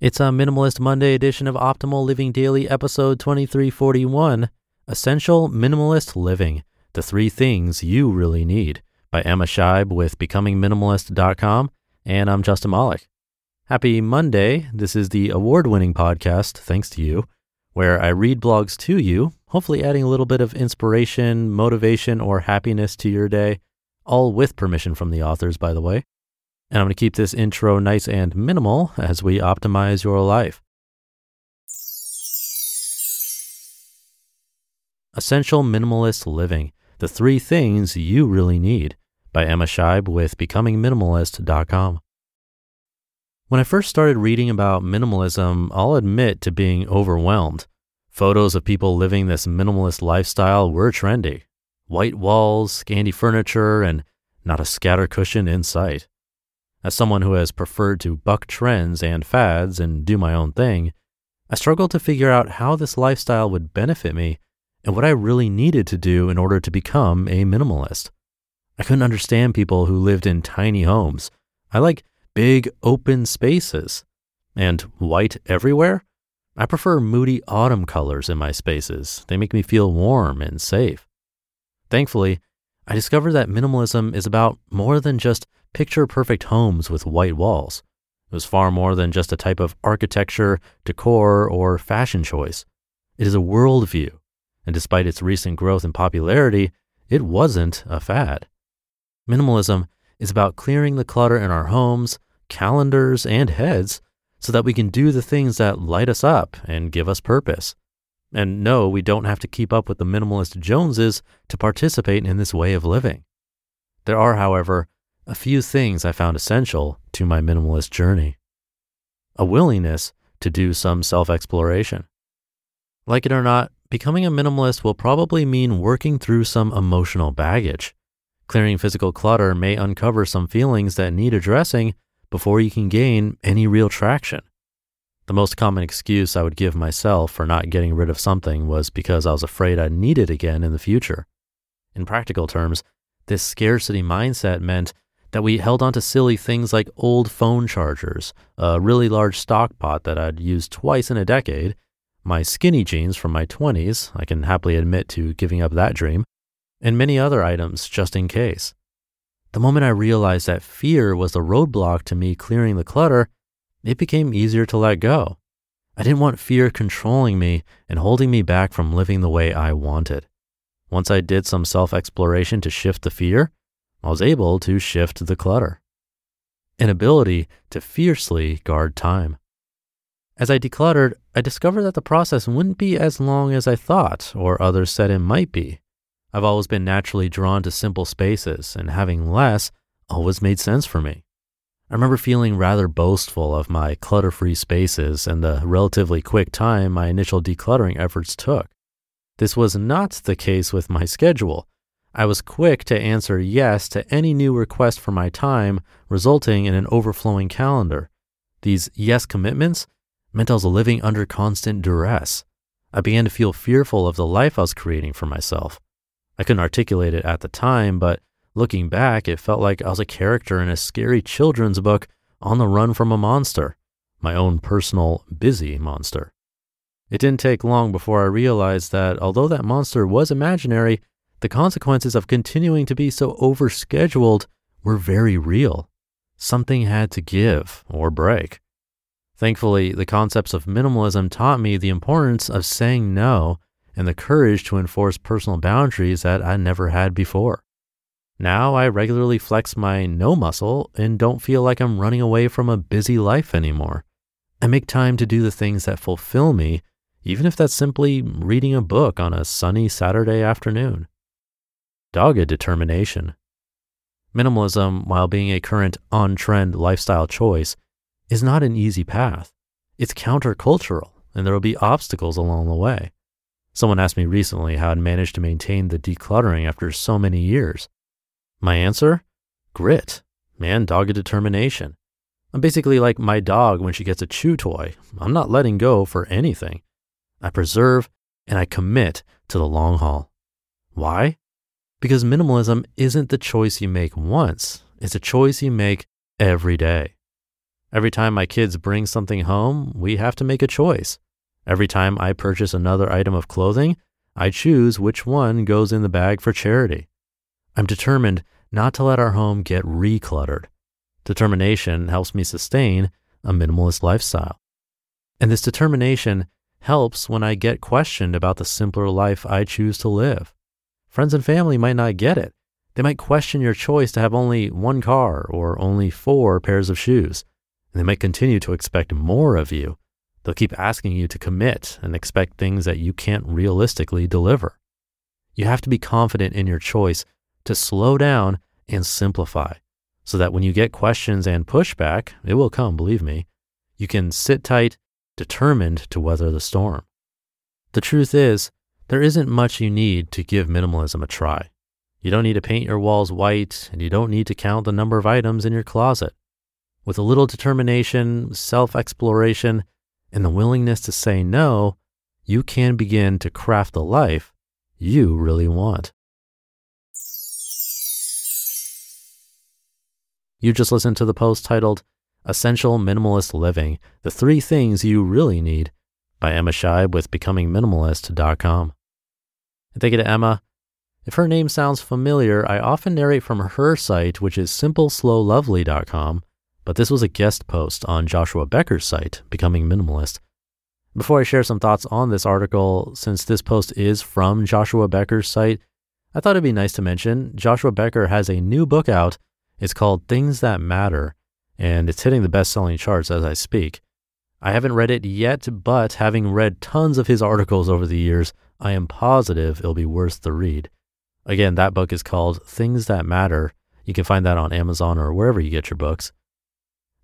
It's a Minimalist Monday edition of Optimal Living Daily, episode 2341, Essential Minimalist Living, The Three Things You Really Need, by Emma Scheib with becomingminimalist.com, and I'm Justin Mollick. Happy Monday. This is the award-winning podcast, thanks to you, where I read blogs to you, hopefully adding a little bit of inspiration, motivation, or happiness to your day, all with permission from the authors, by the way. And I'm going to keep this intro nice and minimal as we optimize your life. Essential Minimalist Living, The Three Things You Really Need, by Emma Scheib with becomingminimalist.com. When I first started reading about minimalism, I'll admit to being overwhelmed. Photos of people living this minimalist lifestyle were trendy. White walls, scanty furniture, and not a scatter cushion in sight. As someone who has preferred to buck trends and fads and do my own thing, I struggled to figure out how this lifestyle would benefit me and what I really needed to do in order to become a minimalist. I couldn't understand people who lived in tiny homes. I like big open spaces. And white everywhere? I prefer moody autumn colors in my spaces. They make me feel warm and safe. Thankfully, I discovered that minimalism is about more than just picture-perfect homes with white walls. It was far more than just a type of architecture, decor, or fashion choice. It is a worldview, and despite its recent growth in popularity, it wasn't a fad. Minimalism is about clearing the clutter in our homes, calendars, and heads so that we can do the things that light us up and give us purpose. And no, we don't have to keep up with the minimalist Joneses to participate in this way of living. There are, however, a few things I found essential to my minimalist journey. A willingness to do some self-exploration. Like it or not, becoming a minimalist will probably mean working through some emotional baggage. Clearing physical clutter may uncover some feelings that need addressing before you can gain any real traction. The most common excuse I would give myself for not getting rid of something was because I was afraid I'd need it again in the future. In practical terms, this scarcity mindset meant that we held on to silly things like old phone chargers, a really large stock pot that I'd used twice in a decade, my skinny jeans from my 20s, I can happily admit to giving up that dream, and many other items just in case. The moment I realized that fear was the roadblock to me clearing the clutter, it became easier to let go. I didn't want fear controlling me and holding me back from living the way I wanted. Once I did some self-exploration to shift the fear, I was able to shift the clutter. An ability to fiercely guard time. As I decluttered, I discovered that the process wouldn't be as long as I thought or others said it might be. I've always been naturally drawn to simple spaces, and having less always made sense for me. I remember feeling rather boastful of my clutter-free spaces and the relatively quick time my initial decluttering efforts took. This was not the case with my schedule. I was quick to answer yes to any new request for my time, resulting in an overflowing calendar. These yes commitments meant I was living under constant duress. I began to feel fearful of the life I was creating for myself. I couldn't articulate it at the time, but looking back, it felt like I was a character in a scary children's book on the run from a monster, my own personal busy monster. It didn't take long before I realized that although that monster was imaginary, the consequences of continuing to be so overscheduled were very real. Something had to give or break. Thankfully, the concepts of minimalism taught me the importance of saying no and the courage to enforce personal boundaries that I never had before. Now I regularly flex my no muscle and don't feel like I'm running away from a busy life anymore. I make time to do the things that fulfill me, even if that's simply reading a book on a sunny Saturday afternoon. Dogged determination. Minimalism, while being a current on-trend lifestyle choice, is not an easy path. It's countercultural, and there will be obstacles along the way. Someone asked me recently how I'd managed to maintain the decluttering after so many years. My answer? Grit and dogged determination. I'm basically like my dog when she gets a chew toy. I'm not letting go for anything. I preserve and I commit to the long haul. Why? Because minimalism isn't the choice you make once. It's a choice you make every day. Every time my kids bring something home, we have to make a choice. Every time I purchase another item of clothing, I choose which one goes in the bag for charity. I'm determined not to let our home get recluttered. Determination helps me sustain a minimalist lifestyle. And this determination helps when I get questioned about the simpler life I choose to live. Friends and family might not get it. They might question your choice to have only one car or only 4 pairs of shoes. And they might continue to expect more of you. They'll keep asking you to commit and expect things that you can't realistically deliver. You have to be confident in your choice to slow down and simplify so that when you get questions and pushback, it will come, believe me, you can sit tight, determined to weather the storm. The truth is, there isn't much you need to give minimalism a try. You don't need to paint your walls white, and you don't need to count the number of items in your closet. With a little determination, self-exploration, and the willingness to say no, you can begin to craft the life you really want. You just listened to the post titled, Essential Minimalist Living, The 3 Things You Really Need, by Emma Scheib with becomingminimalist.com. Thank you to Emma. If her name sounds familiar, I often narrate from her site, which is simpleslowlovely.com, but this was a guest post on Joshua Becker's site, Becoming Minimalist. Before I share some thoughts on this article, since this post is from Joshua Becker's site, I thought it'd be nice to mention Joshua Becker has a new book out. It's called Things That Matter, and it's hitting the best-selling charts as I speak. I haven't read it yet, but having read tons of his articles over the years, I am positive it'll be worth the read. Again, that book is called Things That Matter. You can find that on Amazon or wherever you get your books.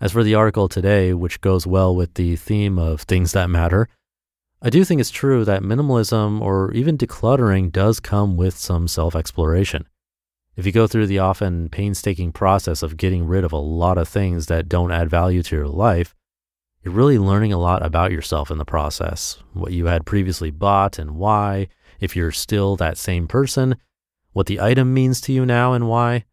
As for the article today, which goes well with the theme of Things That Matter, I do think it's true that minimalism or even decluttering does come with some self-exploration. If you go through the often painstaking process of getting rid of a lot of things that don't add value to your life, you're really learning a lot about yourself in the process, what you had previously bought and why, if you're still that same person, what the item means to you now and why.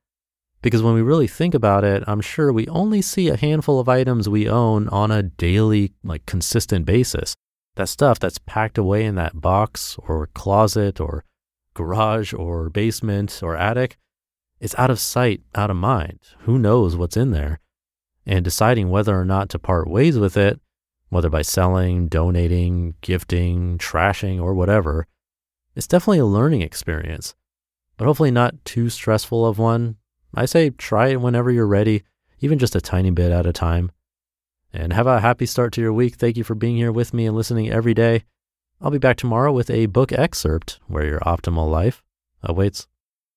Because when we really think about it, I'm sure we only see a handful of items we own on a daily, consistent basis. That stuff that's packed away in that box or closet or garage or basement or attic, it's out of sight, out of mind. Who knows what's in there? And deciding whether or not to part ways with it, whether by selling, donating, gifting, trashing, or whatever, it's definitely a learning experience, but hopefully not too stressful of one. I say try it whenever you're ready, even just a tiny bit at a time. And have a happy start to your week. Thank you for being here with me and listening every day. I'll be back tomorrow with a book excerpt where your optimal life awaits.